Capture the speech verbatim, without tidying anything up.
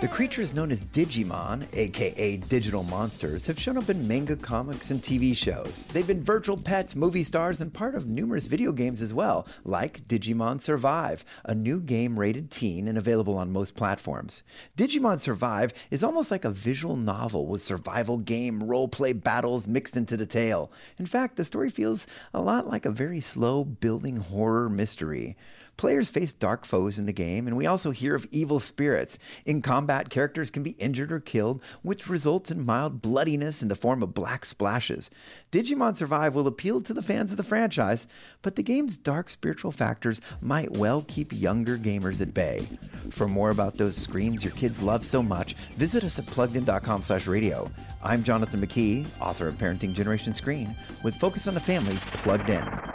The creatures known as Digimon, aka Digital Monsters, have shown up in manga, comics, and T V shows. They've been virtual pets, movie stars, and part of numerous video games as well, like Digimon Survive, a new game rated teen and available on most platforms. Digimon Survive is almost like a visual novel with survival game role-play battles mixed into the tale. In fact, the story feels a lot like a very slow building horror mystery. Players face dark foes in the game, and we also hear of evil spirits. In combat, characters can be injured or killed, which results in mild bloodiness in the form of black splashes. Digimon Survive will appeal to the fans of the franchise, but the game's dark spiritual factors might well keep younger gamers at bay. For more about those screams your kids love so much, visit us at plugged in dot com slash radio. I'm Jonathan McKee, author of Parenting Generation Screen, with focus on the families plugged in.